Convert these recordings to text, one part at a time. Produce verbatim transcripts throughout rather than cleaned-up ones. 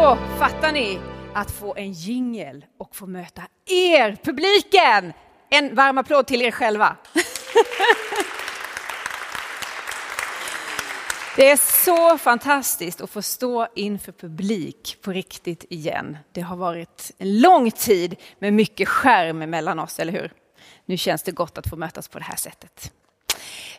Så fattar ni att få en jingel och få möta er, publiken. En varm applåd till er själva. Det är så fantastiskt att få stå inför publik på riktigt igen. Det har varit en lång tid med mycket skärm mellan oss, eller hur? Nu känns det gott att få mötas på det här sättet.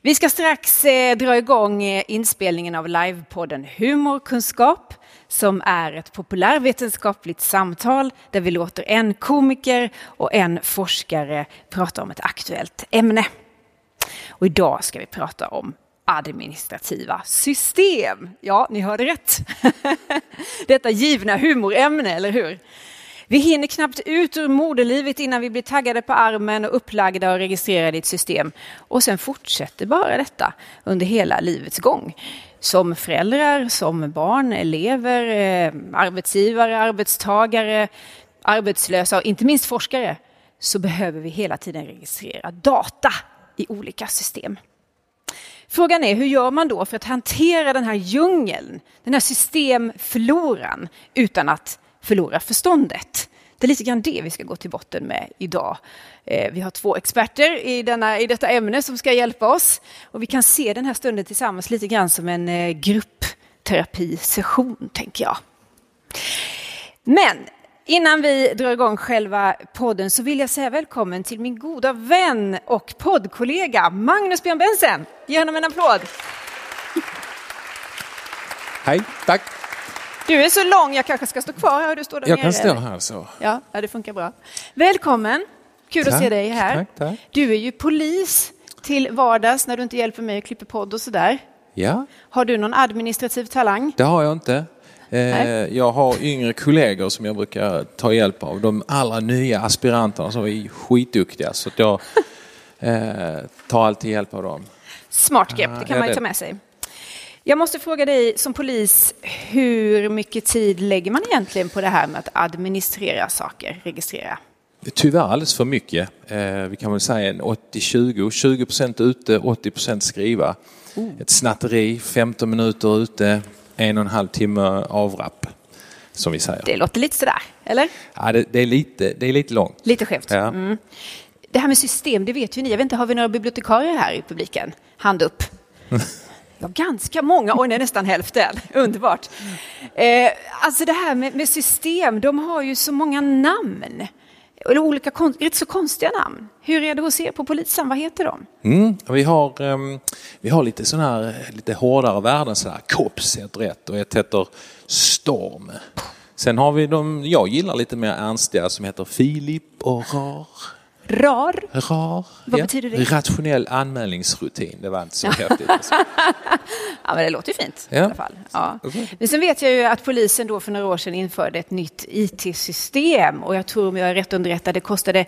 Vi ska strax eh, dra igång inspelningen av livepodden Humorkunskap, som är ett populärvetenskapligt samtal där vi låter en komiker och en forskare prata om ett aktuellt ämne. Och idag ska vi prata om administrativa system. Ja, ni hörde rätt. Detta givna humorämne, eller hur? Vi hinner knappt ut ur moderlivet innan vi blir taggade på armen och upplagda och registrerade i ett system. Och sen fortsätter bara detta under hela livets gång. Som föräldrar, som barn, elever, arbetsgivare, arbetstagare, arbetslösa och inte minst forskare, så behöver vi hela tiden registrera data i olika system. Frågan är, hur gör man då för att hantera den här djungeln, den här systemfloran, utan att förlora förståndet? Det är lite grann det vi ska gå till botten med idag. Eh, vi har två experter i, denna, i detta ämne som ska hjälpa oss. Och vi kan se den här stunden tillsammans lite grann som en eh, gruppterapisession, tänker jag. Men innan vi drar igång själva podden så vill jag säga välkommen till min goda vän och poddkollega Magnus Björn Benson. Ge honom en applåd. Hej, tack. Du är så lång, jag kanske ska stå kvar här. Du står där jag nere. Kan stå här så. Ja, det funkar bra. Välkommen, kul tack, att se dig här. Tack, tack. Du är ju polis till vardags när du inte hjälper mig att klippa podd och sådär. Ja. Har du någon administrativ talang? Det har jag inte. Eh, jag har yngre kollegor som jag brukar ta hjälp av. De allra nya aspiranterna som är skitduktiga. Så att jag eh, tar alltid hjälp av dem. Smart grepp, det kan ja, man ju det. ta med sig. Jag måste fråga dig som polis, hur mycket tid lägger man egentligen på det här med att administrera saker, registrera? Tyvärr alldeles för mycket. Eh, vi kan väl säga en åttio tjugo. tjugo procent ute, åttio procent skriva. Mm. Ett snatteri, femton minuter ute, en och en halv timme avrapp, som vi säger. Det låter lite sådär, eller? Ja, det, det, är, lite, det är lite långt. Lite skevt. Ja. Mm. Det här med system, det vet ju ni. Jag vet inte, har vi några bibliotekarier här i publiken? Hand upp. Ja, ganska många. Oj, nästan hälften. Underbart. Eh, alltså det här med, med system, de har ju så många namn. Eller olika, rätt så konstiga namn. Hur är det hos er på polisen? Vad heter de? Mm, vi, har, um, vi har lite sådana här lite hårdare värden. Så här, Kops heter rätt och ett heter Storm. Sen har vi de, jag gillar lite mer ernstiga som heter Filip och Rar. Rar. Rar. Vad ja. betyder det? Rationell anmälningsrutin. Det var inte så häftigt. Alltså. Ja, men det låter ju fint ja. i alla fall. Ja. Okay. Men sen vet jag ju att polisen då för några år sedan införde ett nytt I T-system. Och jag tror, om jag är rätt underrättad, det kostade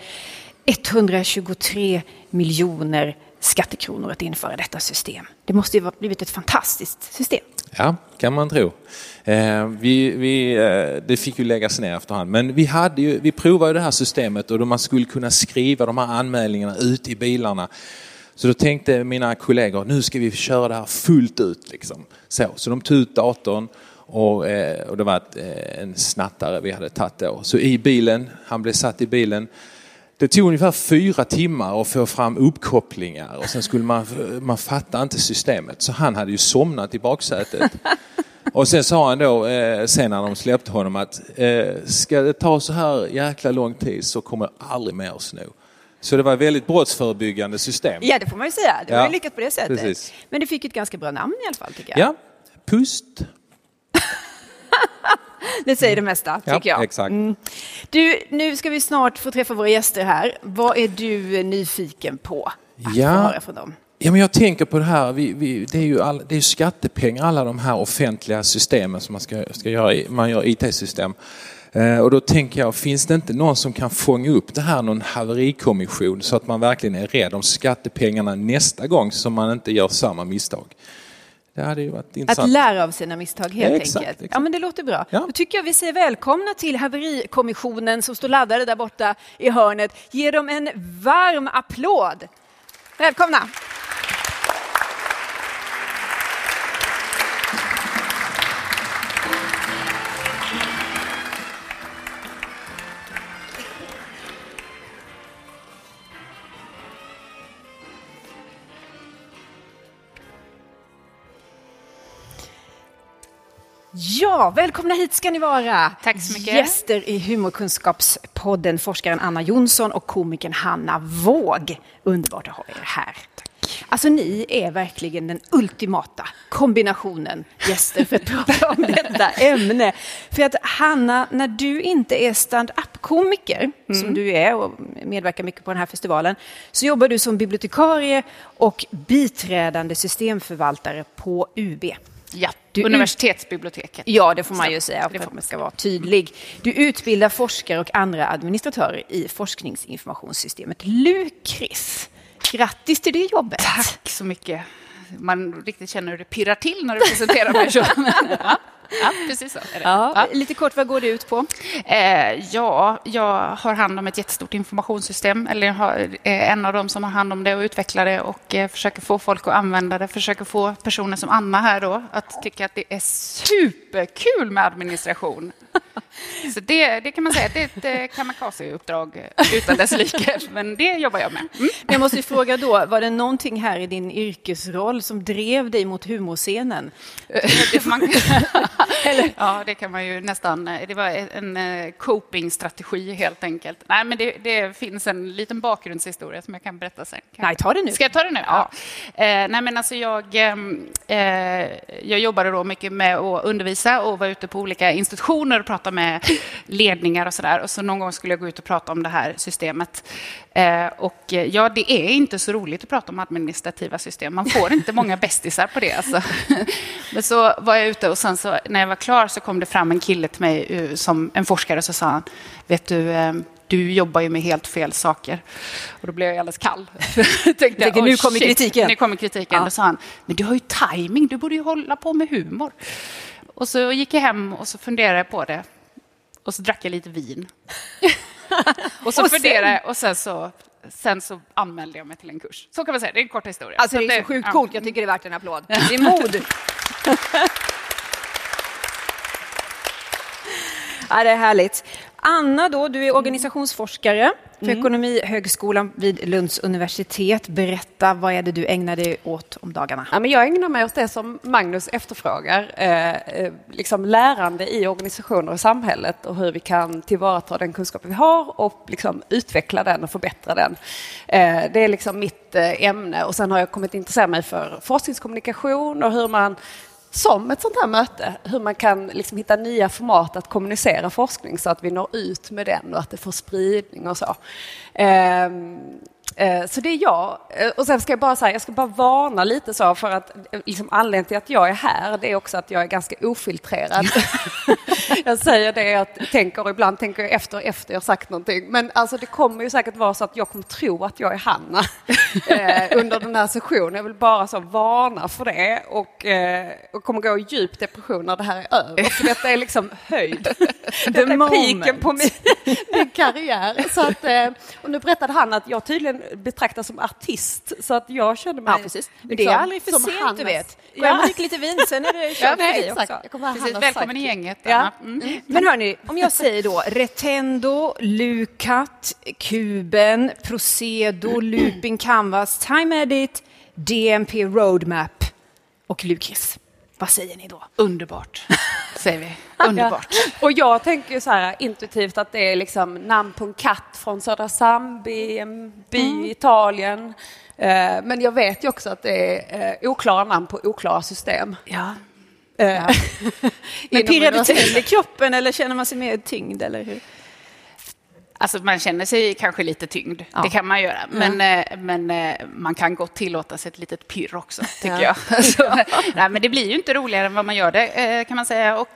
etthundratjugotre miljoner skattekronor att införa detta system. Det måste ju ha blivit ett fantastiskt system. Ja, kan man tro. Eh, vi, vi, eh, det fick ju läggas ner efterhand. Men vi, hade ju, vi provade ju det här systemet och då man skulle kunna skriva de här anmälningarna ut i bilarna. Så då tänkte mina kollegor, nu ska vi köra det här fullt ut. Liksom. Så, så de tog ut datorn och, eh, och det var ett, eh, en snattare vi hade tagit då. Så i bilen, han blev satt i bilen. Det tog ungefär fyra timmar att få fram uppkopplingar och sen skulle man, man fatta inte systemet. Så han hade ju somnat i baksätet. Och sen sa han då, eh, sen när de släppte honom att eh, ska det ta så här jäkla lång tid så kommer jag aldrig mer att sno. Så det var ett väldigt brottsförebyggande system. Ja, det får man ju säga. Det var ja, ju lyckat på det sättet. Precis. Men det fick ett ganska bra namn i alla fall, tycker jag. Ja, Pust. Det säger det mesta, tycker ja, jag. Exakt. Mm. Du, nu ska vi snart få träffa våra gäster här. Vad är du nyfiken på att ja. få höra från dem? Ja, men jag tänker på det här. Vi, vi, det är ju all, det är skattepengar, alla de här offentliga systemen som man ska, ska göra. Man gör I T-system. Eh, och då tänker jag, finns det inte någon som kan fånga upp det här, någon haverikommission, så att man verkligen är rädd om skattepengarna nästa gång så man inte gör samma misstag? Det hade ju varit intressant. Att lära av sina misstag, helt ja, exakt, enkelt. Exakt. Ja, men det låter bra. Ja. Då tycker jag vi säger välkomna till haverikommissionen som står laddade där borta i hörnet. Ge dem en varm applåd. Välkomna. Ja, välkomna hit ska ni vara. Tack så mycket. Gäster i humorkunskapspodden, forskaren Anna Jonsson och komikern Hanna Våg. Underbart att ha er här. Tack. Alltså ni är verkligen den ultimata kombinationen gäster för att prata om detta ämne. För att Hanna, när du inte är stand-up-komiker, mm. som du är och medverkar mycket på den här festivalen, så jobbar du som bibliotekarie och biträdande systemförvaltare på U B. Ja, du universitetsbiblioteket. Ja, det får man ju säga för att man ska vara tydlig. Du utbildar forskare och andra administratörer i forskningsinformationssystemet Lucris. Grattis till det jobbet. Tack så mycket. Man riktigt känner hur det pirrar till när du presenterar mig. Ja, ja, precis så är det. Ja, ja. Lite kort, vad går det ut på? Eh, ja, jag har hand om ett jättestort informationssystem. Eller har, eh, en av dem som har hand om det och utvecklar det. Och eh, försöker få folk att använda det. Försöker få personer som Anna här då att tycka att det är superkul med administration. Så det, det kan man säga, det är ett kamikaze-uppdrag utan dess like, men det jobbar jag med. Mm. Jag måste ju fråga då, var det någonting här i din yrkesroll som drev dig mot humorscenen? Eller? Ja, det kan man ju nästan, det var en coping-strategi helt enkelt. Nej, men det, det finns en liten bakgrundshistoria som jag kan berätta sen. Kan Nej, ta det nu. Ska jag ta det nu? Ja. Ja. Eh, nej, men alltså jag, eh, jag jobbade då mycket med att undervisa och var ute på olika institutioner och prata med ledningar och sådär. Och så någon gång skulle jag gå ut och prata om det här systemet. Eh, och ja, det är inte så roligt att prata om administrativa system. Man får inte många bästisar på det. Alltså. Men så var jag ute och sen så, när jag var klar så kom det fram en kille till mig som en forskare och så sa han, vet du... Eh, Du jobbar ju med helt fel saker. Och då blev jag alldeles kall. Tänkte, oh, nu kommer kritiken. Nu kommer kritiken. Ja. Då sa han, men du har ju timing. Du borde ju hålla på med humor. Och så gick jag hem och så funderade jag på det. Och så drack jag lite vin. och så och funderade jag. Och sen så... Sen så anmälde jag mig till en kurs. Så kan man säga, det är en kort historia. Alltså så det är så sjukt coolt. Ja. Jag tycker det är värt en applåd. Det är mod. Ja, det är härligt. Anna då, du är organisationsforskare för mm. Ekonomihögskolan vid Lunds universitet. Berätta, vad är det du ägnar dig åt om dagarna? Ja, men jag ägnar mig åt det som Magnus efterfrågar. Eh, liksom lärande i organisationer och samhället och hur vi kan tillvarata den kunskap vi har och liksom utveckla den och förbättra den. Eh, det är liksom mitt ämne och sen har jag kommit intressera mig för forskningskommunikation och hur man... Som ett sånt här möte, hur man kan liksom hitta nya format att kommunicera forskning så att vi når ut med den och att det får spridning och så. Ehm, eh, så det är jag. Och sen ska jag bara säga, jag ska bara varna lite så för att liksom anledningen till att jag är här, det är också att jag är ganska ofiltrerad. Jag säger det jag tänker och ibland tänker jag efter och efter jag sagt någonting. Men alltså det kommer ju säkert vara så att jag kommer tro att jag är Hanna eh, under den här sessionen. Jag vill bara så varna för det och, eh, och kommer gå i djup depression när det här är över. För detta är liksom höjd. Det är piken på min, min karriär. Så att, eh, och nu berättade han att jag tydligen betraktas som artist. Så att jag kände mig... Ja, precis. Men liksom, det är aldrig för sent, du vet. Går jag dricker lite vin sen är det... Ja, nej, exakt. Jag kommer precis, välkommen i gänget. Ja. Mm. Men hörni, om jag säger då Retendo, Lukat Kuben, Procedo, Lupin Canvas, Time Edit, D M P Roadmap och Lucris. Vad säger ni då? Underbart, säger vi. Underbart. Ja. Och jag tänker så här intuitivt att det är liksom namn på en katt från södra Zambi, en by i mm. Italien. Men jag vet ju också att det är oklara namn på oklara system. Ja. Ja. Men pirrar det till i kroppen eller känner man sig mer tyngd eller hur? Alltså man känner sig kanske lite tyngd, ja. Det kan man göra. Men, mm. men man kan gott tillåta sig ett litet pirr också, tycker ja. jag. Så, nej, men det blir ju inte roligare än vad man gör det, kan man säga. Och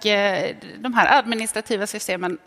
de här administrativa systemen,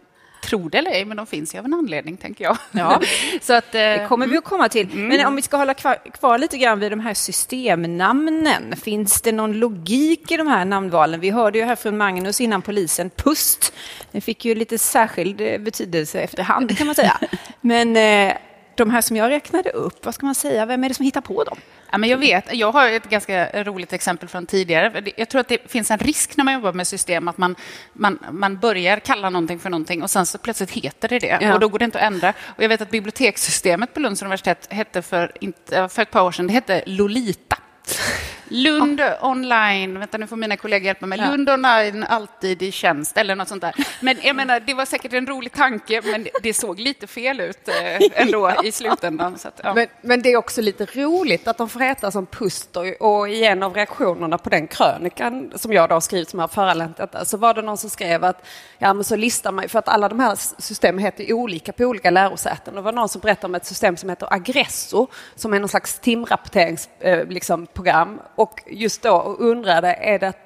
tror det eller ej, men de finns ju av en anledning, tänker jag. Ja. Så att, eh, det kommer vi att komma till. Mm. Men om vi ska hålla kvar, kvar lite grann vid de här systemnamnen. Finns det någon logik i de här namnvalen? Vi hörde ju här från Magnus innan polisen, pust. Den fick ju lite särskild betydelse efterhand, kan man säga. Men... Eh, de här som jag räknade upp, vad ska man säga? Vem är det som hittar på dem? Ja, men jag vet, jag har ett ganska roligt exempel från tidigare. Jag tror att det finns en risk när man jobbar med system att man, man, man börjar kalla någonting för någonting och sen så plötsligt heter det det. Ja. Och då går det inte att ändra. Och jag vet att bibliotekssystemet på Lunds universitet hette för, för ett par år sedan, det hette Lolita Lund Online, vänta nu får mina kollegor hjälpa mig, Lund Online alltid i tjänst eller något sånt där. Men jag menar, det var säkert en rolig tanke, men det såg lite fel ut ändå i slutändan. Så att, ja. men, men det är också lite roligt att de får heta som Puster, och i en av reaktionerna på den krönikan som jag då skrivit som har förelänt detta, så var det någon som skrev att ja, men så listar man, för att alla de här systemen heter olika på olika lärosäten, och var någon som berättade om ett system som heter Agresso, som är någon slags timrapporteringsprogram, eh, liksom, och just då undrade, är det att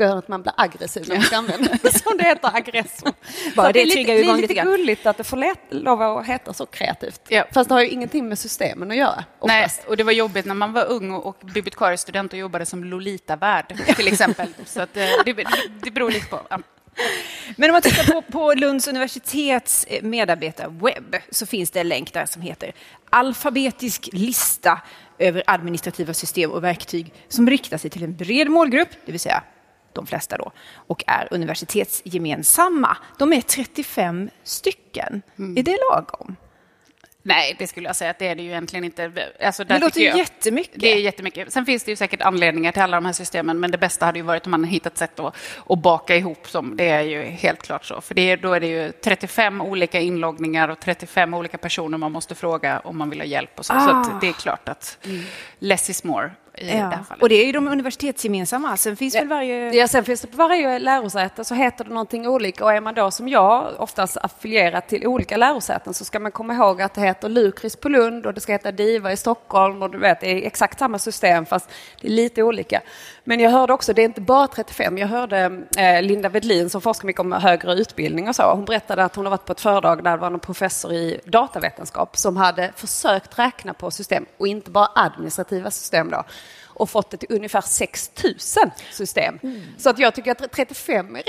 att man blir aggressiv när man ska använda som det heter aggressor. Bara, det är lite, igång lite gulligt att det får lätt, lov att heta så kreativt. Ja. Fast det har ju ingenting med systemen att göra. Nej, och det var jobbigt när man var ung och, och bibliotekariestudent och jobbade som Lolita-värd till exempel. Så att, det, det beror lite på. Men om man tittar på, på Lunds universitets medarbetarwebb, så finns det en länk där som heter alfabetisk lista över administrativa system och verktyg som riktar sig till en bred målgrupp, det vill säga de flesta då, och är universitetsgemensamma. De är trettiofem stycken. Mm. Är det lagom? Nej, det skulle jag säga att det är det ju egentligen inte. Alltså, där det låter jag, jättemycket. Det är jättemycket. Sen finns det ju säkert anledningar till alla de här systemen, men det bästa hade ju varit om man hittat sätt att, att baka ihop som. Det är ju helt klart så. För det, då är det ju trettiofem olika inloggningar och trettiofem olika personer man måste fråga om man vill ha hjälp. Och så. Ah. Så att det är klart att mm. less is more. Ja. Och det är ju de universitetsgemensamma. Sen finns ja. väl varje... Ja, sen finns det på varje lärosäte så heter det någonting olika. Och är man då som jag oftast affilierad till olika lärosäten, så ska man komma ihåg att det heter Lucris på Lund och det ska heta Diva i Stockholm. Och du vet, det är exakt samma system fast det är lite olika. Men jag hörde också, det är inte bara trettiofem. Jag hörde eh, Linda Wedlin som forskar mycket om högre utbildning och så. Hon berättade att hon har varit på ett föredrag där det var någon professor i datavetenskap som hade försökt räkna på system, och inte bara administrativa system då, och fått det till ungefär sex tusen system. Mm. Så att jag tycker att trettiofem är...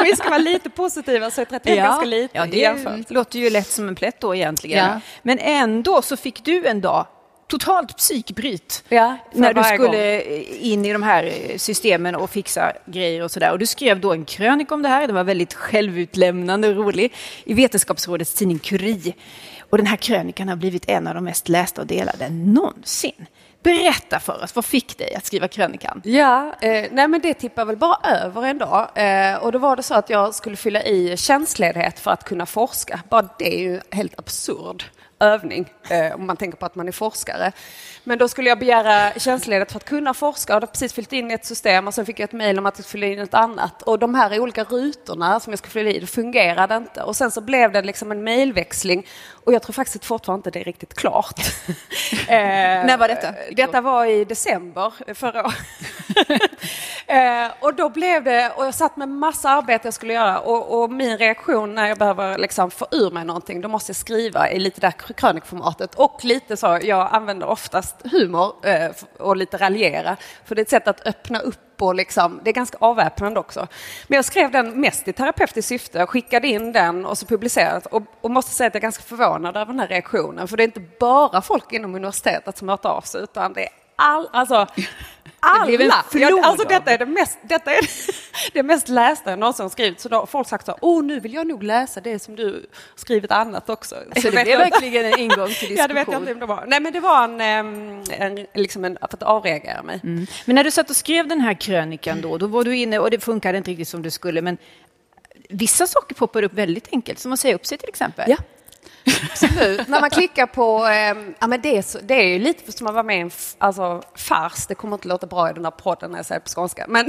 Om vi ska vara lite positiva så är trettiofem ja. ganska lite. Ja, det jämfört. Låter ju lätt som en plätt då egentligen. Ja. Men ändå så fick du en dag totalt psykbryt ja, när du skulle gång. in i de här systemen och fixa grejer och sådär. Och du skrev då en krönik om det här. Det var väldigt självutlämnande och rolig i Vetenskapsrådets tidning Curie. Och den här krönikan har blivit en av de mest lästa och delade någonsin. Berätta för oss, vad fick dig att skriva krönikan? Ja, eh, nej men det tippar väl bara över en dag. Eh, och då var det så att jag skulle fylla i tjänstledighet för att kunna forska. Bara det är ju helt absurd övning eh, om man tänker på att man är forskare. Men då skulle jag begära tjänstledighet för att kunna forska, och då precis fyllt in ett system, och sen fick jag ett mejl om att jag fyllde in ett annat. Och de här olika rutorna som jag skulle fylla i, det fungerade inte. Och sen så blev det liksom en mejlväxling, och jag tror faktiskt att fortfarande inte det är riktigt klart. eh, När var detta? Detta var i december förra året. eh, och då blev det, och jag satt med massa arbete jag skulle göra, och, och min reaktion när jag behöver liksom få ur mig någonting, då måste jag skriva i lite där krönikformatet, och lite så, jag använder oftast humor eh, och lite raljera, för det är ett sätt att öppna upp. Och liksom, det är ganska avväpnande också. Men jag skrev den mest i terapeutiskt syfte. Jag skickade in den och så publicerade, och, och måste säga att jag är ganska förvånad över den här reaktionen. För det är inte bara folk inom universitetet som har hört av sig, utan det är all, alltså, alla. Det jag, alltså detta är det mest, detta är det mest lästa jag någonsin skrivit. Så då har folk sagt så, åh nu vill jag nog läsa det som du skrivit annat också. Så, så det är verkligen en ingång till diskussion. Ja, det vet jag inte om det var. Nej, men det var en, en, liksom en för att avreagera mig. Mm. Men när du satt och skrev den här krönikan då, då var du inne och det funkade inte riktigt som du skulle, men vissa saker poppar upp väldigt enkelt, som att säga upp sig till exempel. Ja. Absolut. När man klickar på eh, ja, men det, är så, det är ju lite som att vara med i en f- alltså, fars. Det kommer inte låta bra i den här podden när jag säger på skånska, men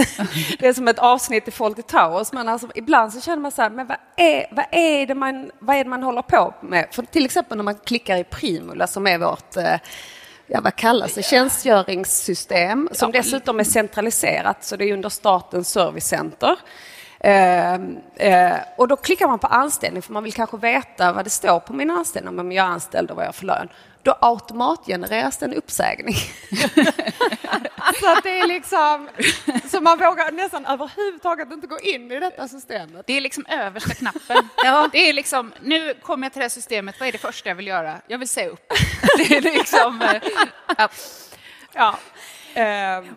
det är som ett avsnitt i Folk i Towers. Men alltså, ibland så känner man så här, men vad är, vad, är det man, vad är det man håller på med? För till exempel när man klickar i Primula, som är vårt eh, ja, vad kallas det? Tjänstgöringssystem, som dessutom är centraliserat, så det är under Statens servicecenter. Uh, uh, och då klickar man på anställning, för man vill kanske veta vad det står på min anställning, om jag är anställd och vad jag får lön. Då automatgenereras en uppsägning. Så det är liksom, så man vågar nästan överhuvudtaget inte gå in i detta systemet. Det är liksom översta knappen. Ja. Det är liksom, nu kommer jag till det här systemet, vad är det första jag vill göra? Jag vill säga upp. Det är liksom, uh, ja.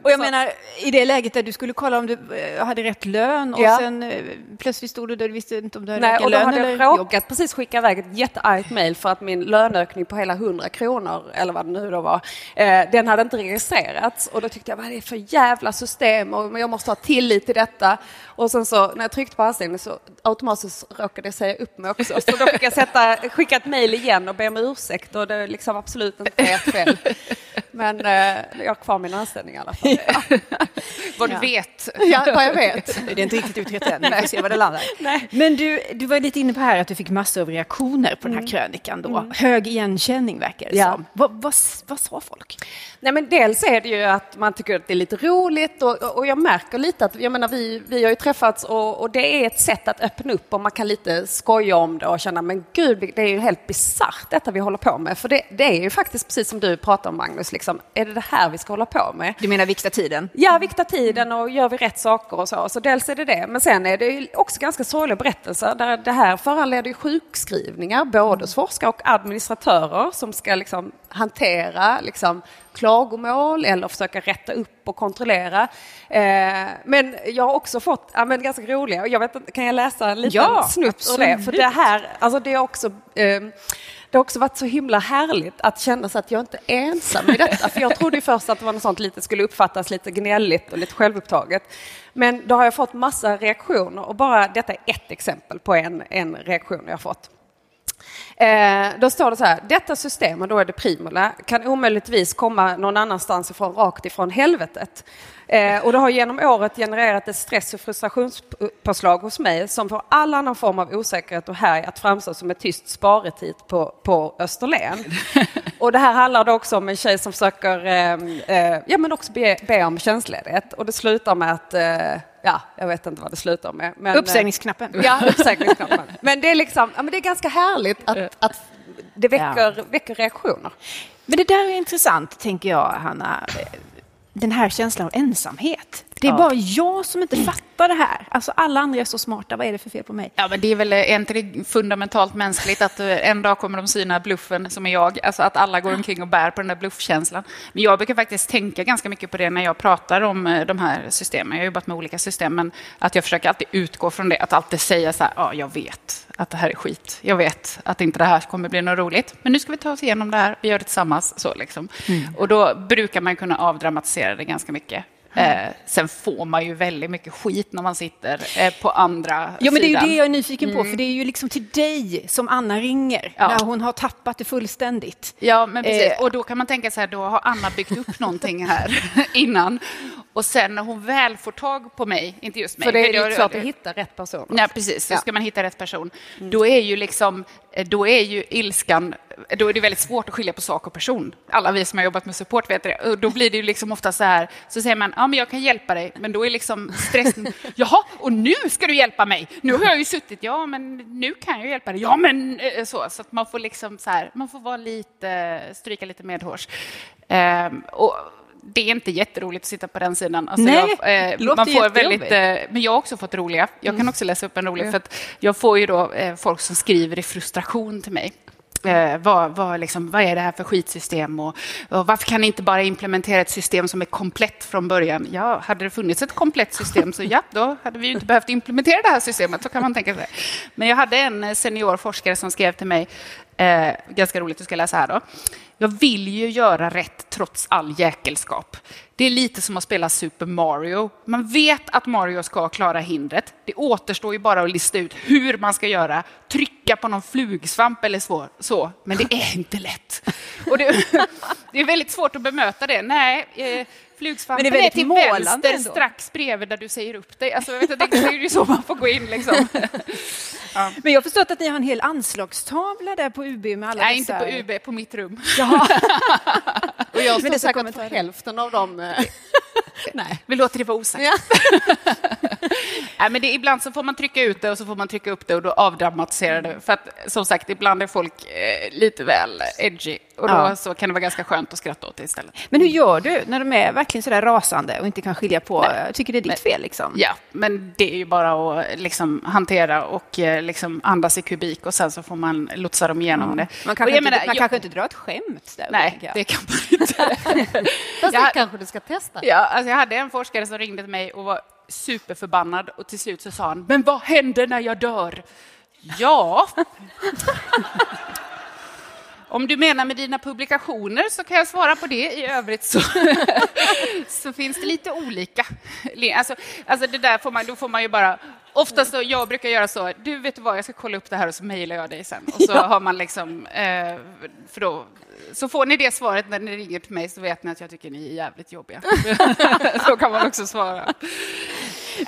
Och jag så. menar, i det läget där du skulle kolla om du hade rätt lön och ja. sen plötsligt stod du där du visste inte om du hade Nej, rätt lön. Nej, och då hade jag råkat jobb. precis skicka iväg ett jätteargt mejl för att min löneökning på hela hundra kronor, eller vad det nu då var, eh, den hade inte registrerats. Och då tyckte jag, vad är det för jävla system? Och jag måste ha tillit till detta. Och sen så, när jag tryckte på anställningen så automatiskt råkade jag säga upp mig också. Så då fick jag sätta, skicka ett mejl igen och be om ursäkt. Och det är liksom absolut inte rätt fel. Men eh, jag har kvar mina anställning i alla fall. Ja. Vad du ja. vet. Ja, vad jag vet. Det är inte riktigt utrett än. Vi får se vad det landar. Nej. Men du, du var lite inne på här att du fick massor av reaktioner på mm. den här krönikan då. Mm. Hög igenkänning verkar det ja. som. Vad, vad, vad sa folk? Nej, men dels är det ju att man tycker att det är lite roligt. Och, och jag märker lite att, jag menar, vi, vi har ju träffats och, och det är ett sätt att öppna upp. Och man kan lite skoja om det och känna, men gud, det är ju helt bizarrt detta vi håller på med. För det, det är ju faktiskt precis som du pratar om, Magnus. Liksom, är det det här vi ska hålla på med? Du menar vikta tiden? Ja, vikta tiden och gör vi rätt saker och så. Så dels är det det. Men sen är det ju också ganska sorgliga berättelser där det här föranleder sjukskrivningar både hos forskare och administratörer som ska liksom hantera liksom klagomål eller försöka rätta upp och kontrollera. Eh, men jag har också fått ja, men ganska roliga, jag vet inte, kan jag läsa en liten ja, snutt ur det? För det här, alltså det är också... Eh, Det har också varit så himla härligt att känna sig att jag inte är ensam i detta. För jag trodde ju först att det var något sånt lite skulle uppfattas lite gnälligt och lite självupptaget. Men då har jag fått massa reaktioner och bara detta är ett exempel på en, en reaktion jag har fått. Eh, då står det så här, detta system, och då är det Primula, kan omöjligtvis komma någon annanstans ifrån, rakt ifrån helvetet. Eh, och det har genom året genererat ett stress- och frustrationspåslag hos mig som får all annan form av osäkerhet och härj att framstå som ett tyst sparetit på, på Österlen. Och det här handlar då också om en tjej som försöker eh, eh, ja, men också be, be om tjänstledighet. Och det slutar med att... Eh, Ja, jag vet inte vad det slutar med. Men, uppsägningsknappen. Ja, uppsägningsknappen. Men det är liksom, ja, men det är ganska härligt att, att det väcker, ja. väcker reaktioner. Men det där är intressant, tänker jag, Hanna. Den här känslan av ensamhet. Det är ja. bara jag som inte fattar det här. Alltså alla andra är så smarta. Vad är det för fel på mig? Ja, men det är väl inte det fundamentalt mänskligt att en dag kommer de syna bluffen som är jag. Alltså att alla går omkring och bär på den där bluffkänslan. Men jag brukar faktiskt tänka ganska mycket på det när jag pratar om de här systemen. Jag har jobbat med olika system, men att jag försöker alltid utgå från det. Att alltid säga så här, ja, jag vet att det här är skit. Jag vet att inte det här kommer bli något roligt. Men nu ska vi ta oss igenom det här. Vi gör det tillsammans. Så liksom. Mm. Och då brukar man kunna avdramatisera det ganska mycket. Mm. Eh, sen får man ju väldigt mycket skit när man sitter eh, på andra ja, men sidan. Det är ju det jag är nyfiken mm. på, för det är ju liksom till dig som Anna ringer ja. när hon har tappat det fullständigt. Ja, men precis. Eh. Och då kan man tänka så här, då har Anna byggt upp någonting här innan. Och sen när hon väl får tag på mig, inte just mig. För det är ju så att du hittar rätt person. Också. Nej, precis. Då ska ja. man hitta rätt person. Mm. Då är ju liksom, då är ju ilskan, då är det väldigt svårt att skilja på sak och person. Alla vi som har jobbat med support vet det. Och då blir det ju liksom ofta så här, så säger man, ja men jag kan hjälpa dig. Men då är liksom stressen, jaha, och nu ska du hjälpa mig. Nu har jag ju suttit, ja men nu kan jag hjälpa dig. Ja men så, så att man får liksom så här, man får vara lite, stryka lite medhårs. Ehm, och det är inte jätteroligt att sitta på den sidan. Alltså Nej, jag, eh, man får väldigt, eh, men jag har också fått roliga. Jag mm. kan också läsa upp en rolig. Mm. För att jag får ju då eh, folk som skriver i frustration till mig. Eh, vad, vad, liksom, vad är det här för skitsystem? Och, och varför kan ni inte bara implementera ett system som är komplett från början? Ja, hade det funnits ett komplett system så ja, då hade vi ju inte behövt implementera det här systemet. Så kan man tänka sig. Men jag hade en seniorforskare som skrev till mig. Eh, ganska roligt, du ska läsa här då. Jag vill ju göra rätt trots all jäkelskap. Det är lite som att spela Super Mario. Man vet att Mario ska klara hindret. Det återstår ju bara att lista ut hur man ska göra. Trycka på någon flugsvamp eller så. så. Men det är inte lätt. Och det, det är väldigt svårt att bemöta det. Nej, eh, flugsvampen är, är till vänster ändå. Strax bredvid där du säger upp dig. Alltså, jag vet inte, det är ju så man får gå in liksom. Ja. Men jag förstår att ni har en hel anslagstavla där på U B med alla. Nej, dessa... inte på U B, på mitt rum. Ja. Och jag står säkert för hälften av dem. Nej, vi låter det vara osagt. Ja. Nej, men det, ibland så får man trycka ut det och så får man trycka upp det och då avdramatisera det. För att som sagt, ibland är folk eh, lite väl edgy. Och då ja. så kan det vara ganska skönt att skratta åt det istället. Men hur gör du när de är verkligen sådär rasande och inte kan skilja på, nej, tycker det är ditt men, fel liksom? Ja, men det är ju bara att liksom hantera och liksom andas i kubik och sen så får man lotsa dem igenom ja. det. Man kanske, inte, menar, man jag, kanske inte drar ett skämt där. Nej, det kan man inte. Fast det kanske du ska testa. Ja, alltså jag hade en forskare som ringde till mig och var superförbannad och till slut så sa han, men vad händer när jag dör? Ja. Om du menar med dina publikationer så kan jag svara på det. I övrigt så, så finns det lite olika. Alltså, alltså det där får man, då får man ju bara... Oftast så, jag brukar göra så, du vet vad, jag ska kolla upp det här och så mejlar jag dig sen. Och så ja. har man liksom... Eh, för då, så får ni det svaret när ni ringer till mig så vet ni att jag tycker ni är jävligt jobbiga. Så kan man också svara.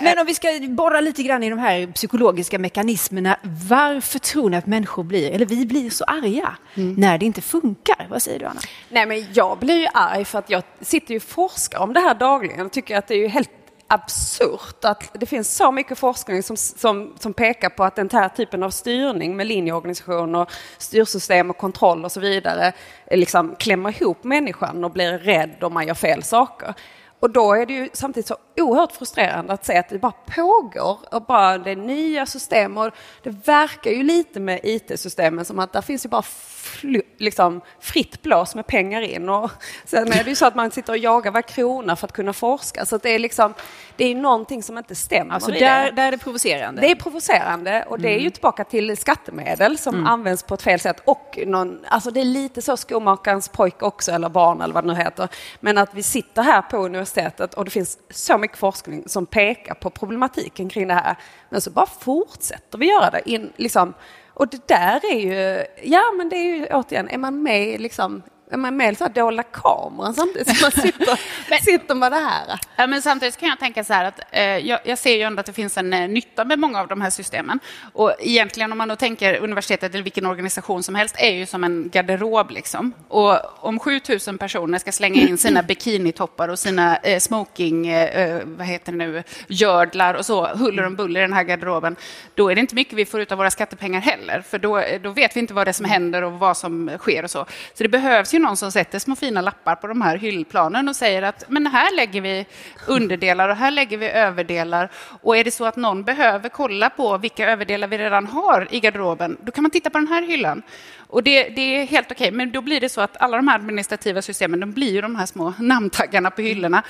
Men om vi ska borra lite grann i de här psykologiska mekanismerna. Varför tror ni att människor blir, eller vi blir så arga mm. när det inte funkar? Vad säger du, Anna? Nej, men jag blir ju arg för att jag sitter ju och forskar om det här dagligen. Jag tycker att det är ju helt absurt att det finns så mycket forskning som, som, som pekar på att den här typen av styrning med linjeorganisation och styrsystem och kontroll och så vidare liksom klämmer ihop människan och blir rädd om man gör fel saker. Och då är det ju samtidigt så oerhört frustrerande att se att det bara pågår och bara det är nya system och det verkar ju lite med I T-systemen som att där finns ju bara fl- liksom fritt blås med pengar in och sen är det ju så att man sitter och jagar var krona för att kunna forska så att det är liksom, det är någonting som inte stämmer. Alltså där, där är det provocerande. Det är provocerande och det är ju tillbaka till skattemedel som mm. används på ett fel sätt och någon, alltså det är lite så skomakarens pojk också eller barn eller vad det nu heter, men att vi sitter här på universitetet och det finns så mycket forskning som pekar på problematiken kring det här. Men så bara fortsätter vi göra det. In, liksom. Och det där är ju... Ja, men det är ju återigen... Är man med liksom... Är man med så här dåliga kameran samtidigt som man sitter, men, sitter med det här? Ja, men samtidigt kan jag tänka så här att eh, jag, jag ser ju ändå att det finns en eh, nytta med många av de här systemen. Och egentligen om man då tänker universitetet eller vilken organisation som helst är ju som en garderob liksom. Och om sjutusen personer ska slänga in sina bikinitoppar och sina eh, smoking, eh, vad heter det nu, gördlar och så, huller och buller i den här garderoben, då är det inte mycket vi får ut av våra skattepengar heller. För då, då vet vi inte vad det är som händer och vad som sker och så. Så det behövs ju någon som sätter små fina lappar på de här hyllplanen och säger att men här lägger vi underdelar och här lägger vi överdelar och är det så att någon behöver kolla på vilka överdelar vi redan har i garderoben, då kan man titta på den här hyllan och det, det är helt okej, men då blir det så att alla de här administrativa systemen, de blir ju de här små namntaggarna på hyllorna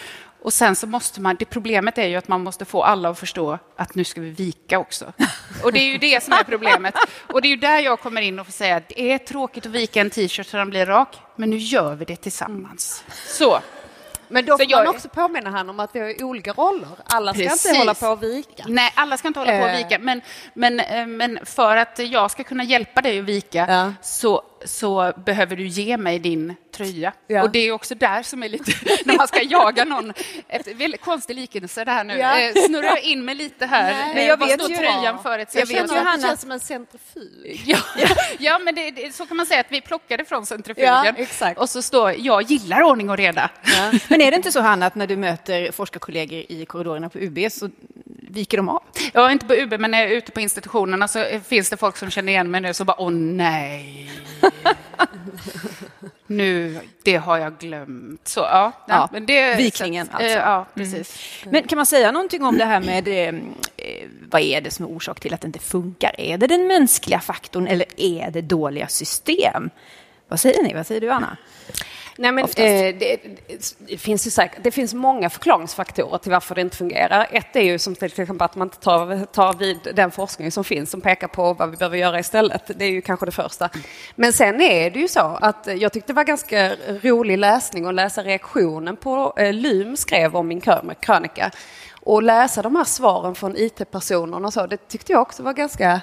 och sen så måste man, det problemet är ju att man måste få alla att förstå att nu ska vi vika också. Och det är ju det som är problemet. Och det är ju där jag kommer in och får säga att det är tråkigt att vika en t-shirt så den blir rak, men nu gör vi det tillsammans. Så. Men då får jag... man också påminna han om att vi har olika roller. Alla ska Precis. inte hålla på att vika. Nej, alla ska inte hålla på att vika. Men, men, men för att jag ska kunna hjälpa dig att vika ja. så, så behöver du ge mig din tröja. Ja. Och det är också där som är lite... När man ska jaga någon... Efter, väldigt konstig liknelse det här nu. Ja. Eh, snurra in mig lite här. Nej, men jag Vad vet står ju tröjan för ett jag vet Johanna. Det känns som en centrifug. Ja, ja men det, det, så kan man säga att vi plockade från centrifugen. Ja, och så står jag gillar ordning och reda. Ja. Men är det inte så, Hanna, att när du möter forskarkollegor i korridorerna på U B så viker de av? Ja, inte på U B, men när jag är ute på institutionerna så finns det folk som känner igen mig nu så bara, åh nej. Nu, det har jag glömt. Så, ja, nej, ja, men det, vikningen så, alltså. Äh, ja, precis. Mm. Men kan man säga någonting om det här med eh, vad är det som är orsak till att det inte funkar? Är det den mänskliga faktorn eller är det dåliga system? Vad säger ni? Vad säger du, Anna? Nej, men, eh, det, det, finns ju säkert, det finns många förklaringsfaktorer till varför det inte fungerar. Ett är ju som till exempel att man inte tar, tar vid den forskning som finns som pekar på vad vi behöver göra istället. Det är ju kanske det första. Men sen är det ju så att jag tyckte det var ganska rolig läsning att läsa reaktionen på eh, Lym skrev om min krönika. Och läsa de här svaren från I T-personerna och så, det tyckte jag också var ganska...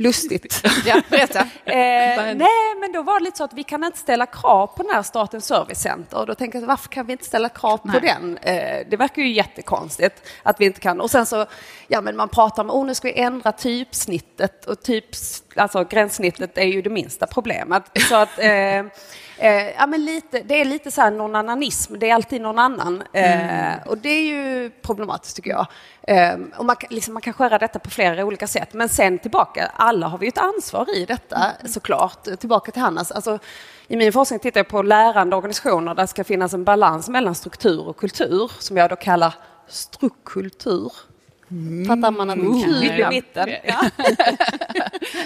Lustigt. Ja, berätta. eh, nej, men då var det lite så att vi kan inte ställa krav på den här Statens servicecenter. Och då tänker jag, varför kan vi inte ställa krav nej. på den? Eh, det verkar ju jättekonstigt att vi inte kan. Och sen så, ja men man pratar om, oh, nu ska vi ändra typsnittet. Och typs, alltså gränssnittet är ju det minsta problemet. Så att... Eh, Eh, ja, men lite, det är lite så här någon annanism, det är alltid någon annan eh, mm. och det är ju problematiskt tycker jag eh, och man, liksom, man kan skära detta på flera olika sätt, men sen tillbaka alla har vi ett ansvar i detta, såklart. Tillbaka till Hannas. Alltså, i min forskning tittar jag på lärande organisationer där det ska finnas en balans mellan struktur och kultur, som jag då kallar strukkultur. Mm. Fattar man att en kul i mitten? Ja.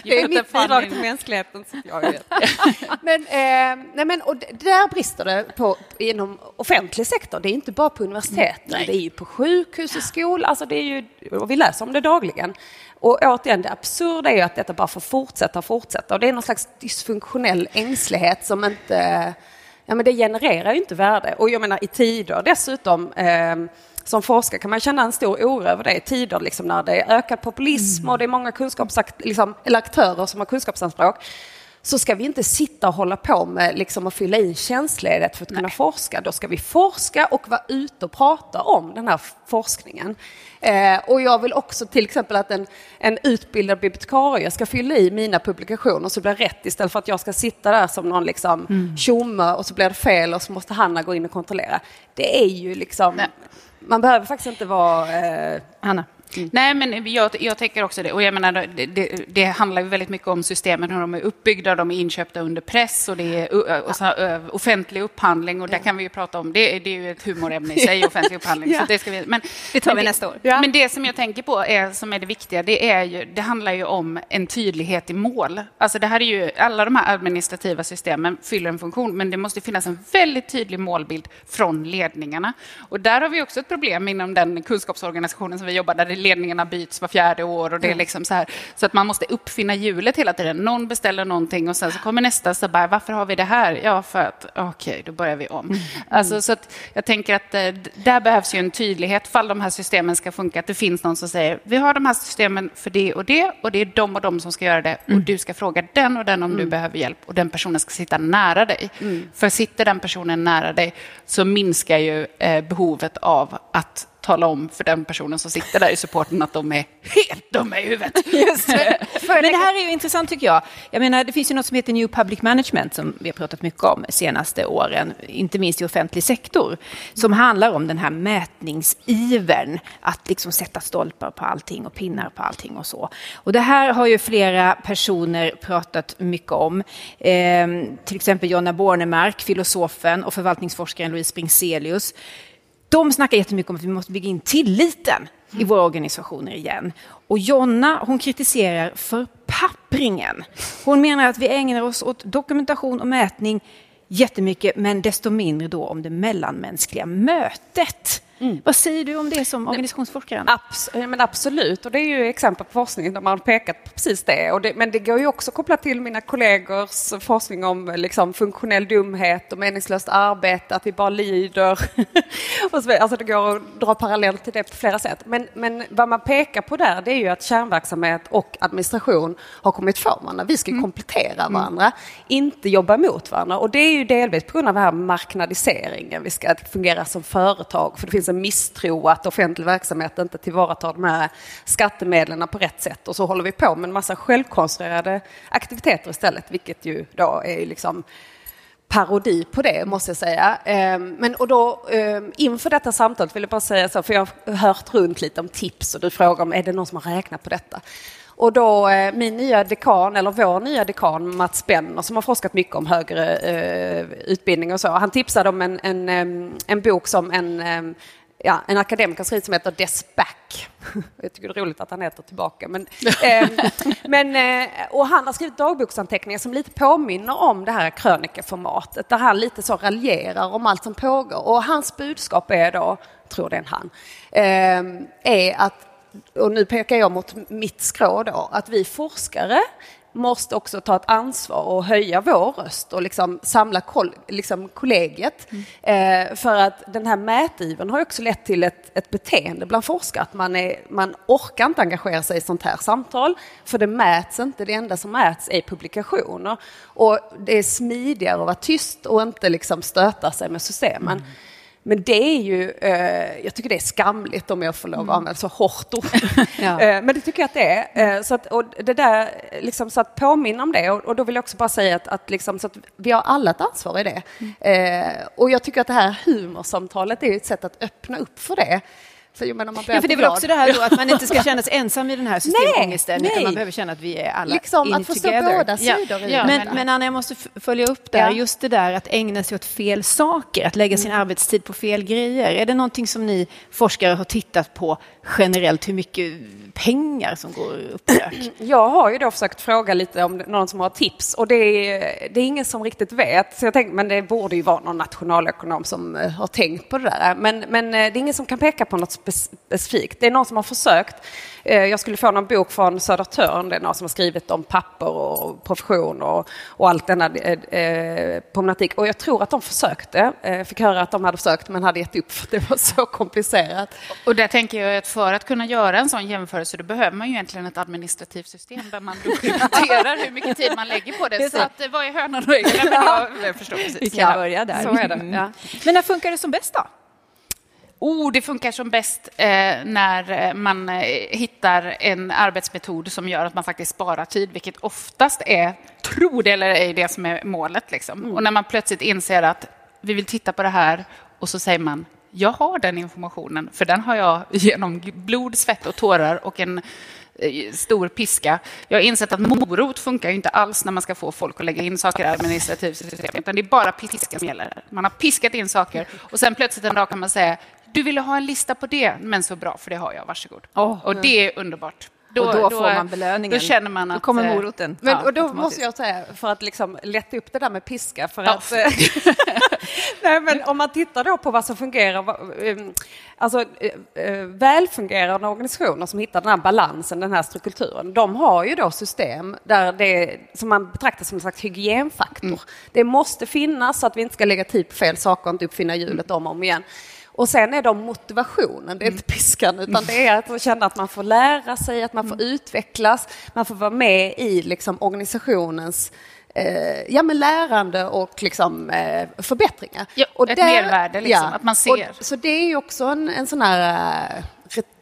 Det är mitt bidrag till mänskligheten, som jag vet. men, eh, nej men, och där brister det på, inom offentlig sektor. Det är inte bara på universiteten. Mm. Det är ju på sjukhus och skola. Alltså det är ju, och vi läser om det dagligen. Och återigen, det absurda är ju att detta bara får fortsätta och fortsätta. Och det är någon slags dysfunktionell ängslighet som inte... Ja, men det genererar ju inte värde. Och jag menar, i tider dessutom... Eh, Som forskare kan man känna en stor oro över det i tider liksom, när det är ökad populism och det är många kunskapsakt- liksom, eller aktörer som har kunskapsanspråk, så ska vi inte sitta och hålla på med liksom, att fylla in känslighet för att kunna Nej. forska. Då ska vi forska och vara ute och prata om den här forskningen. Eh, och jag vill också till exempel att en, en utbildad bibliotekarie ska fylla i mina publikationer så blir det rätt, istället för att jag ska sitta där som någon liksom, mm. tjomme och så blir det fel och så måste Hanna gå in och kontrollera. Det är ju liksom... Nej. Man behöver faktiskt inte vara... Eh... Hanna. Mm. Nej, men jag, jag tänker också det. Och jag menar, det, det, det handlar ju väldigt mycket om systemen, hur de är uppbyggda, de är inköpta under press och det är och, och, och, offentlig upphandling. Och där kan vi ju prata om, det, det är ju ett humorämne i sig, offentlig upphandling. ja. Så det ska vi, men, det tar vi men, nästa år. Ja. Men det som jag tänker på, är, som är det viktiga, det, är ju, det handlar ju om en tydlighet i mål. Alltså det här är ju, alla de här administrativa systemen fyller en funktion, men det måste finnas en väldigt tydlig målbild från ledningarna. Och där har vi också ett problem inom den kunskapsorganisationen som vi jobbar, där det ledningarna byts var fjärde år och det är liksom så här, så att man måste uppfinna hjulet hela tiden. Någon beställer någonting och sen så kommer nästa, så bara, varför har vi det här? Ja, för att okej, okay, då börjar vi om. Mm. Alltså, så att jag tänker att där behövs ju en tydlighet fall de här systemen ska funka, att det finns någon som säger, vi har de här systemen för det och det och det är de och de som ska göra det mm. och du ska fråga den och den om mm. du behöver hjälp, och den personen ska sitta nära dig. Mm. För sitter den personen nära dig så minskar ju eh, behovet av att tala om för den personen som sitter där i supporten att de är helt dumma i huvudet. Just det. Men det här är ju intressant, tycker jag. Jag menar, det finns ju något som heter New Public Management som vi har pratat mycket om de senaste åren, inte minst i offentlig sektor, som handlar om den här mätningsivern, att liksom sätta stolpar på allting och pinnar på allting och så. Och det här har ju flera personer pratat mycket om. Ehm, till exempel Jonna Bornemark, filosofen, och förvaltningsforskaren Louise Bringselius. De snackar jättemycket om att vi måste bygga in tilliten i våra organisationer igen. Och Jonna, hon kritiserar förpappringen. Hon menar att vi ägnar oss åt dokumentation och mätning jättemycket, men desto mindre då om det mellanmänskliga mötet. Mm. Vad säger du om det som organisationsforskaren? Abs- men absolut, och det är ju exempel på forskning där man pekat på precis det. Och det. Men det går ju också kopplat till mina kollegors forskning om liksom, funktionell dumhet och meningslöst arbete, att vi bara lider. alltså det går att dra parallell till det på flera sätt. Men, men vad man pekar på där, det är ju att kärnverksamhet och administration har kommit för varandra. Vi ska mm. komplettera varandra, mm. inte jobba mot varandra. Och det är ju delvis på grund av den här marknadiseringen. Vi ska fungera som företag, för det finns en misstro att offentlig verksamhet inte tillvaratar de här skattemedlen på rätt sätt, och så håller vi på med en massa självkonstruerade aktiviteter istället, vilket ju då är liksom parodi på det, måste jag säga. Men och då, inför detta samtalet vill jag bara säga så, för jag har hört runt lite om tips och du frågar om är det någon som har räknat på detta. Och då min nya dekan, eller vår nya dekan Mats Benner, som har forskat mycket om högre eh, utbildning och så, han tipsade om en, en, en bok som en, ja, en akademiker skrivit som heter Despack. Jag tycker det är roligt att han heter tillbaka. Men, eh, men, eh, och han har skrivit dagboksanteckningar som lite påminner om det här krönikeformatet, där han lite så raljerar om allt som pågår. Och hans budskap är då, tror det är han, eh, är att, och nu pekar jag mot mitt skrå då, att vi forskare måste också ta ett ansvar och höja vår röst och liksom samla koll, liksom kollegiet. Mm. Eh, för att den här mätiven har också lett till ett, ett beteende bland forskare, att man, är, man orkar inte engagera sig i sånt här samtal, för det mäts inte. Det enda som mäts är publikationer. Och det är smidigare att vara tyst och inte liksom stöta sig med systemen. Mm. Men det är ju, eh, jag tycker det är skamligt om jag får lov att använda så hårt ord. ja. eh, men det tycker jag att det är. Eh, så att, och det där, liksom, så att påminna om det. Och, och då vill jag också bara säga att, att, liksom, så att vi har alla ett ansvar i det. Eh, och jag tycker att det här humorsamtalet är ett sätt att öppna upp för det. Så, jo, men om man ja, för det är väl också det här då, att man inte ska känna sig ensam i den här systemångesten, utan man behöver känna att vi är alla liksom in att få together. Stå båda sidor. Ja. Ja. Men, men Anna, jag måste följa upp där. Ja. Just det där att ägna sig åt fel saker, att lägga sin mm. arbetstid på fel grejer. Är det någonting som ni forskare har tittat på generellt, hur mycket pengar som går upp? Jag har ju då försökt fråga lite om någon som har tips, och det är, det är ingen som riktigt vet. Så jag tänkte, men det borde ju vara någon nationalekonom som har tänkt på det där. Men, men det är ingen som kan peka på något specifikt. Det är någon som har försökt. Jag skulle få någon bok från Södertörn. Det är någon som har skrivit om papper och profession och, och allt denna eh, problematik. Och jag tror att de försökte. Jag fick höra att de hade försökt men hade gett upp för det var så komplicerat. Och där tänker jag att för att kunna göra en sån jämförelse då behöver man ju egentligen ett administrativt system där man dokumenterar hur mycket tid man lägger på det. det så, så att vad är hönan och äggen? Ja, jag förstår precis. Vi kan ja, börja där. Så är det. Mm. Ja. Men när funkar det som bäst då? Oh, det funkar som bäst eh, när man eh, hittar en arbetsmetod som gör att man faktiskt sparar tid, vilket oftast är, tror det eller är det som är målet. Liksom. Mm. Och när man plötsligt inser att vi vill titta på det här och så säger man, jag har den informationen, för den har jag genom blod, svett och tårar och en stor piska. Jag har insett att morot funkar ju inte alls när man ska få folk att lägga in saker i administrativt system, utan det är bara piska som gäller. Man har piskat in saker och sen plötsligt en dag kan man säga, du ville ha en lista på det, men så bra, för det har jag, varsågod. Oh, och det är underbart. Då, och då, då får man belöningen. Då känner man att... Då kommer moroten. Men, ja, och då måste jag säga, för att liksom lätta upp det där med piska, för ja. att... Nej, men om man tittar då på vad som fungerar, alltså välfungerande organisationer som hittar den här balansen, den här strukturen, de har ju då system där det, som man betraktar som en slags hygienfaktor. Mm. Det måste finnas så att vi inte ska lägga tid på fel saker och inte uppfinna hjulet om och om igen. Och sen är de motivationen, det är inte piskan, utan det är att känna att man får lära sig, att man får utvecklas, man får vara med i liksom organisationens eh, ja, men lärande och liksom, eh, förbättringar. Ja, och ett där, mervärde, liksom, ja, att man ser. Och, så det är ju också en, en sån här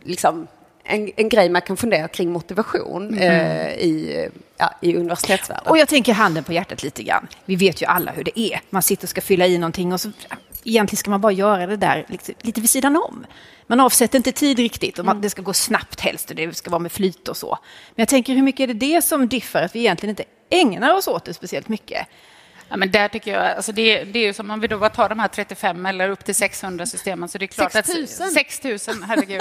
liksom, en, en grej man kan fundera kring motivation mm. eh, i... Ja, i universitetsvärlden. Och jag tänker handen på hjärtat lite grann. Vi vet ju alla hur det är. Man sitter och ska fylla i någonting och så egentligen ska man bara göra det där lite, lite vid sidan om. Man avsätter inte tid riktigt och man, mm. det ska gå snabbt helst och det ska vara med flyt och så. Men jag tänker hur mycket är det det som diffar att vi egentligen inte ägnar oss åt det speciellt mycket? Ja, men där tycker jag, alltså det, det är ju som om vi då tar de här trettiofem eller upp till sexhundra systemen så det är klart sex tusen. Att sex tusen, herregud.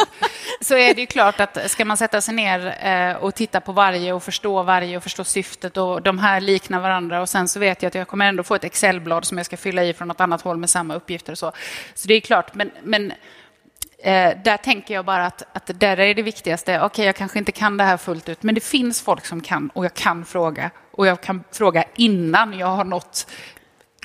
Så är det ju klart att ska man sätta sig ner och titta på varje och förstå varje och förstå syftet och de här liknar varandra och sen så vet jag att jag kommer ändå få ett Excel-blad som jag ska fylla i från något annat håll med samma uppgifter och så. Så det är klart, men... men Eh, där tänker jag bara att, att där är det viktigaste. Okej, okay, jag kanske inte kan det här fullt ut, men det finns folk som kan och jag kan fråga. Och jag kan fråga innan jag har nått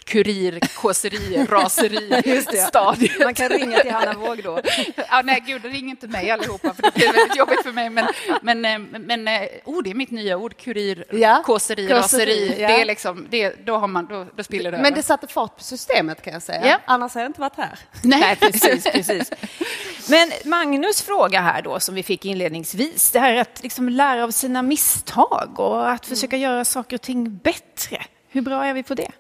kurir, kåseri, raseri, stadiet. Man kan ringa till Hanna Våg då. ah, nej, gud, ring inte mig allihopa för det blir väldigt jobbigt för mig. Men, men, men oh, det är mitt nya ord, kurir, ja. kåseri, raseri. Ja. Det är liksom, det, då, har man, då, då spiller det Men över. Det satte fart på systemet kan jag säga. Ja. Annars har jag inte varit här. Nej, nej precis, precis. Men Magnus fråga här då som vi fick inledningsvis, det här att liksom lära av sina misstag och att försöka mm. göra saker och ting bättre. Hur bra är vi på det?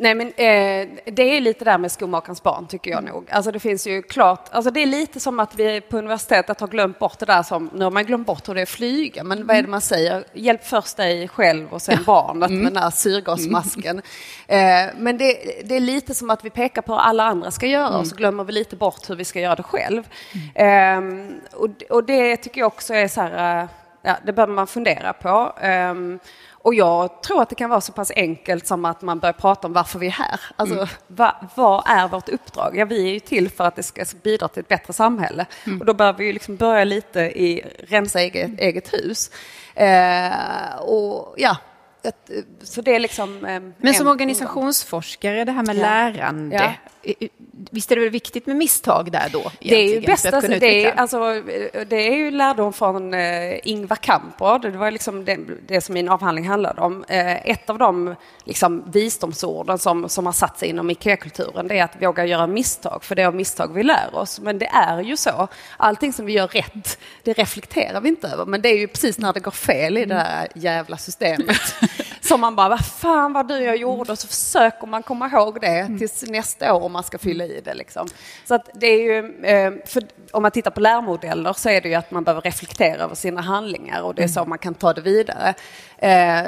Nej men eh, det är lite där med skomakarens barn tycker jag nog. Alltså det finns ju klart, alltså det är lite som att vi på universitetet har glömt bort det där som, nu har man glömt bort hur det är flyga, men mm. vad är det man säger? Hjälp först dig själv och sen barnet mm. med den här syrgasmasken. Mm. Eh, men det, det är lite som att vi pekar på hur alla andra ska göra mm. och så glömmer vi lite bort hur vi ska göra det själv. Mm. Eh, och, och det tycker jag också är så här, ja, det behöver man fundera på. Eh, Och jag tror att det kan vara så pass enkelt som att man börjar prata om varför vi är här. Alltså, mm. va, vad är vårt uppdrag? Ja, vi är ju till för att det ska bidra till ett bättre samhälle. Mm. Och då bör vi ju liksom börja lite i rensa eget, mm. eget hus. Eh, och ja... Ett, så det är liksom, eh, men som organisationsforskare, det här med ja. lärande, ja. visst är det viktigt med misstag där då? Det är ju bästa, det är, alltså, det är ju lärdom från eh, Ingvar Kamprad, det var liksom det, det som min avhandling handlade om. Eh, ett av de liksom, visdomsorden som, som har satt sig inom I K E A-kulturen, det är att våga göra misstag, för det är av misstag vi lär oss. Men det är ju så, allting som vi gör rätt, det reflekterar vi inte över, men det är ju precis när det går fel i det här jävla systemet. som man bara, vad fan vad du jag gjorde, och så försöker man komma ihåg det tills nästa år om man ska fylla i det liksom. Så att det är ju, för om man tittar på lärmodeller så är det ju att man behöver reflektera över sina handlingar, och det är så man kan ta det vidare.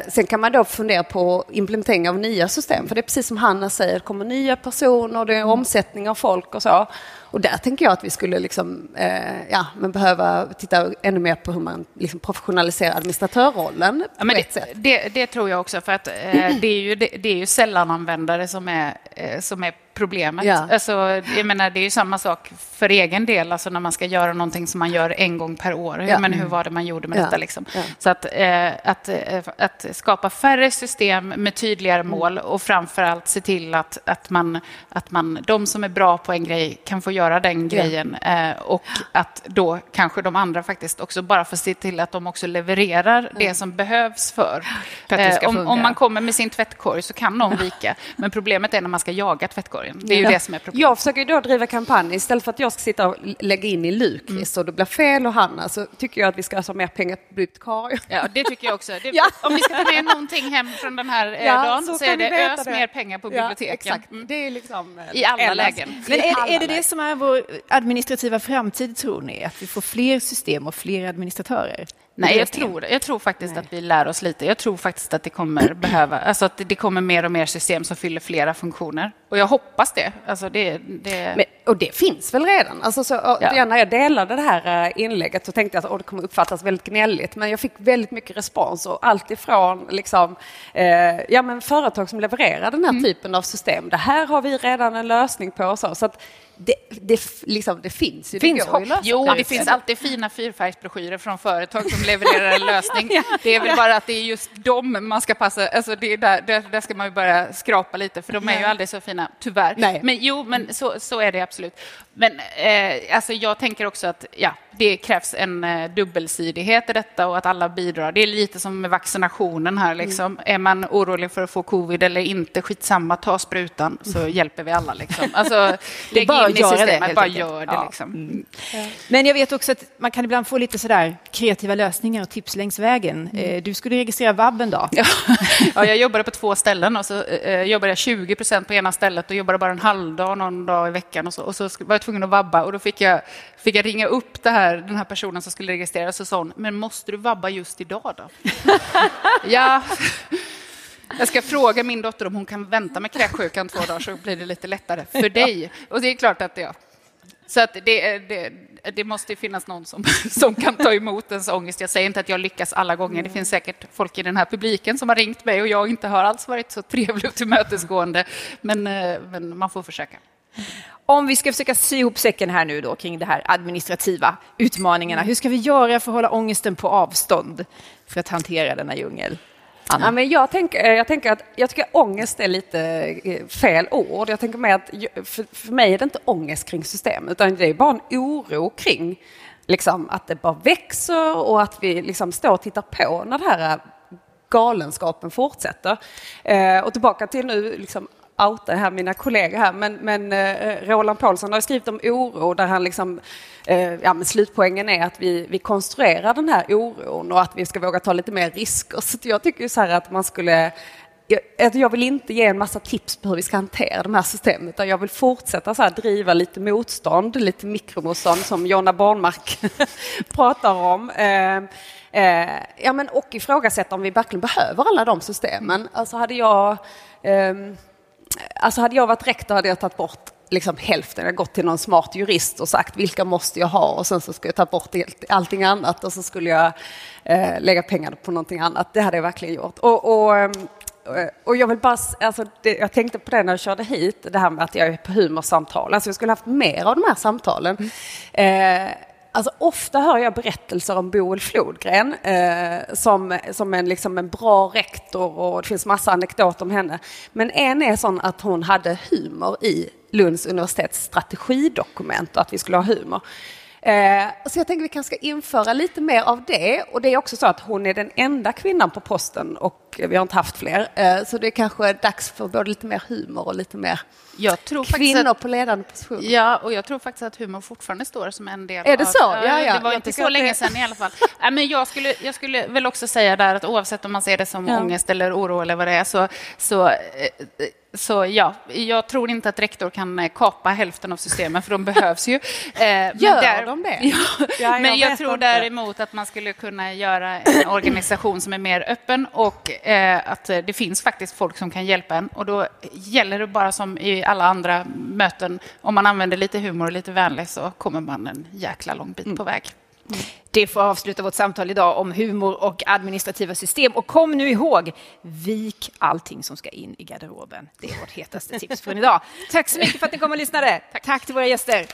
Sen kan man då fundera på implementering av nya system, för det är precis som Hanna säger, det kommer nya personer, det är omsättning av folk och så. Och där tänker jag att vi skulle liksom, eh, ja, men behöva titta ännu mer på hur man liksom professionaliserar administratörrollen på, ja, men ett det, sätt. Det, det tror jag också, för att eh, det är ju, det, det är ju sällananvändare som är, eh, som är problemet. Ja. Alltså, jag menar, det är ju samma sak för egen del, alltså när man ska göra någonting som man gör en gång per år. Ja. Men hur var det man gjorde med ja. detta? Liksom? Ja. Så att, eh, att, eh, att skapa färre system med tydligare mm. mål, och framförallt se till att, att, man, att man, de som är bra på en grej kan få göra den grejen, eh, och att då kanske de andra faktiskt också bara får se till att de också levererar mm. det som behövs för. för att det ska eh, om, om man kommer med sin tvättkorg så kan de vika. Men problemet är när man ska jaga tvättkorgen. Det är ju det som är problemet. Jag försöker ju då driva kampanj istället för att jag ska sitta och lägga in i Lucris mm. och det blir fel och Hanna, så tycker jag att vi ska ha mer pengar till brutkar. Ja, det tycker jag också. Det, ja. Om vi ska ta med någonting hem från den här eh, ja, dagen så, så är det ös det. mer pengar på biblioteken. Ja, exakt. Mm. Det är liksom i alla äldre. lägen. Men är, är det det som är vår administrativa framtid, tror ni? Att vi får fler system och fler administratörer? Nej, jag tror, jag tror faktiskt Nej. att vi lär oss lite. Jag tror faktiskt att det kommer behöva, alltså att det kommer mer och mer system som fyller flera funktioner. Och jag hoppas det. Alltså det, det... Men, och det finns väl redan. Alltså så, och, ja. När jag delade det här inlägget så tänkte jag att åh, det kommer uppfattas väldigt gnälligt. Men jag fick väldigt mycket respons, och allt ifrån liksom, eh, ja, men företag som levererar den här mm. typen av system. Det här har vi redan en lösning på. Och så, så att Det, det, liksom, det finns ju. Det finns ju jo, det finns alltid fina fyrfärgsbroschyrer från företag som levererar en lösning. ja. Det är väl bara att det är just dem man ska passa. Alltså det är där, där, där ska man ju börja skrapa lite, för de är ju aldrig så fina, tyvärr. Nej. Men jo, men så, så är det absolut. Men eh, alltså jag tänker också att ja, det krävs en eh, dubbelsidighet i detta, och att alla bidrar. Det är lite som med vaccinationen här. Liksom. Mm. Är man orolig för att få covid eller inte, skitsamma, ta sprutan så mm. hjälper vi alla. Liksom. Alltså, det är Gör det, man bara gör det, liksom. mm. ja. Men jag vet också att man kan ibland få lite sådär kreativa lösningar och tips längs vägen. Mm. Du skulle registrera vabben då? Ja. ja, jag jobbade på två ställen, och så eh, jobbade jag tjugo procent på ena stället och jobbade bara en halvdag någon dag i veckan, och så, och så var jag tvungen att vabba, och då fick jag, fick jag ringa upp det här, den här personen som skulle registrera sig, och sån, men måste du vabba just idag då? ja... Jag ska fråga min dotter om hon kan vänta med kräksjukan två dagar så blir det lite lättare för dig. Och det är klart att det är. Så att det, det, det måste finnas någon som, som kan ta emot ens ångest. Jag säger inte att jag lyckas alla gånger. Det finns säkert folk i den här publiken som har ringt mig och jag inte har alls varit så trevlig och tillmötesgående. Men, men man får försöka. Om vi ska försöka sy ihop säcken här nu då kring det här administrativa utmaningarna. Hur ska vi göra för att hålla ångesten på avstånd för att hantera denna djungel? Ja, men jag, tänker, jag tänker att jag tycker att ångest är lite fel ord. Jag tänker med att för, för mig är det inte ångest kring system, utan det är bara en oro kring liksom, att det bara växer, och att vi liksom står och tittar på när det här galenskapen fortsätter. Eh, och tillbaka till nu liksom, outa här mina kollegor här, men, men eh, Roland Paulsson har skrivit om oro, där han liksom, eh, ja, men slutpoängen är att vi, vi konstruerar den här oron, och att vi ska våga ta lite mer risker. Så jag tycker ju så här att man skulle, jag, jag vill inte ge en massa tips på hur vi ska hantera de här systemen, utan jag vill fortsätta så här, driva lite motstånd, lite mikromotstånd som Jonna Bornemark pratar om. Eh, eh, ja, men och ifrågasätta om vi verkligen behöver alla de systemen. Alltså hade jag... Eh, Alltså hade jag varit rektor hade jag tagit bort liksom hälften. Jag gått till någon smart jurist och sagt vilka måste jag ha, och sen så skulle jag ta bort allting annat, och så skulle jag eh, lägga pengar på någonting annat. Det hade jag verkligen gjort. Och, och, och jag vill bara, alltså, det, jag tänkte på det när jag körde hit, det här med att jag är på humorsamtal. Alltså jag skulle haft mer av de här samtalen. Mm. Eh, Alltså, ofta hör jag berättelser om Boel Flodgren eh, som, som en, liksom en bra rektor, och det finns massa anekdoter om henne. Men en är sån att hon hade humor i Lunds universitets strategidokument, och att vi skulle ha humor. Eh, så jag tänker att vi kanske ska införa lite mer av det. Och det är också så att hon är den enda kvinnan på posten och vi har inte haft fler. Eh, så det är kanske dags för både lite mer humor och lite mer jag tror kvinnor att, på ledande positioner. Ja, och jag tror faktiskt att humor fortfarande står som en del. Är det av, så? Ja, ja, ja. Det var jag inte så länge det... sedan i alla fall. äh, men jag, skulle, jag skulle väl också säga där att oavsett om man ser det som ja. ångest eller oro eller vad det är så... så eh, Så ja, jag tror inte att rektor kan kapa hälften av systemen för de behövs ju. Eh, Gör men där, de det? Ja, jag men jag tror inte. Däremot att man skulle kunna göra en organisation som är mer öppen och eh, att det finns faktiskt folk som kan hjälpa en. Och då gäller det bara som i alla andra möten, om man använder lite humor och lite vänlig så kommer man en jäkla lång bit mm. på väg. Mm. Det får avsluta vårt samtal idag om humor och administrativa system. Och kom nu ihåg, vik allting som ska in i garderoben. Det är vårt hetaste tips för idag. Tack så mycket för att ni kom och lyssnade. Tack, Tack till våra gäster.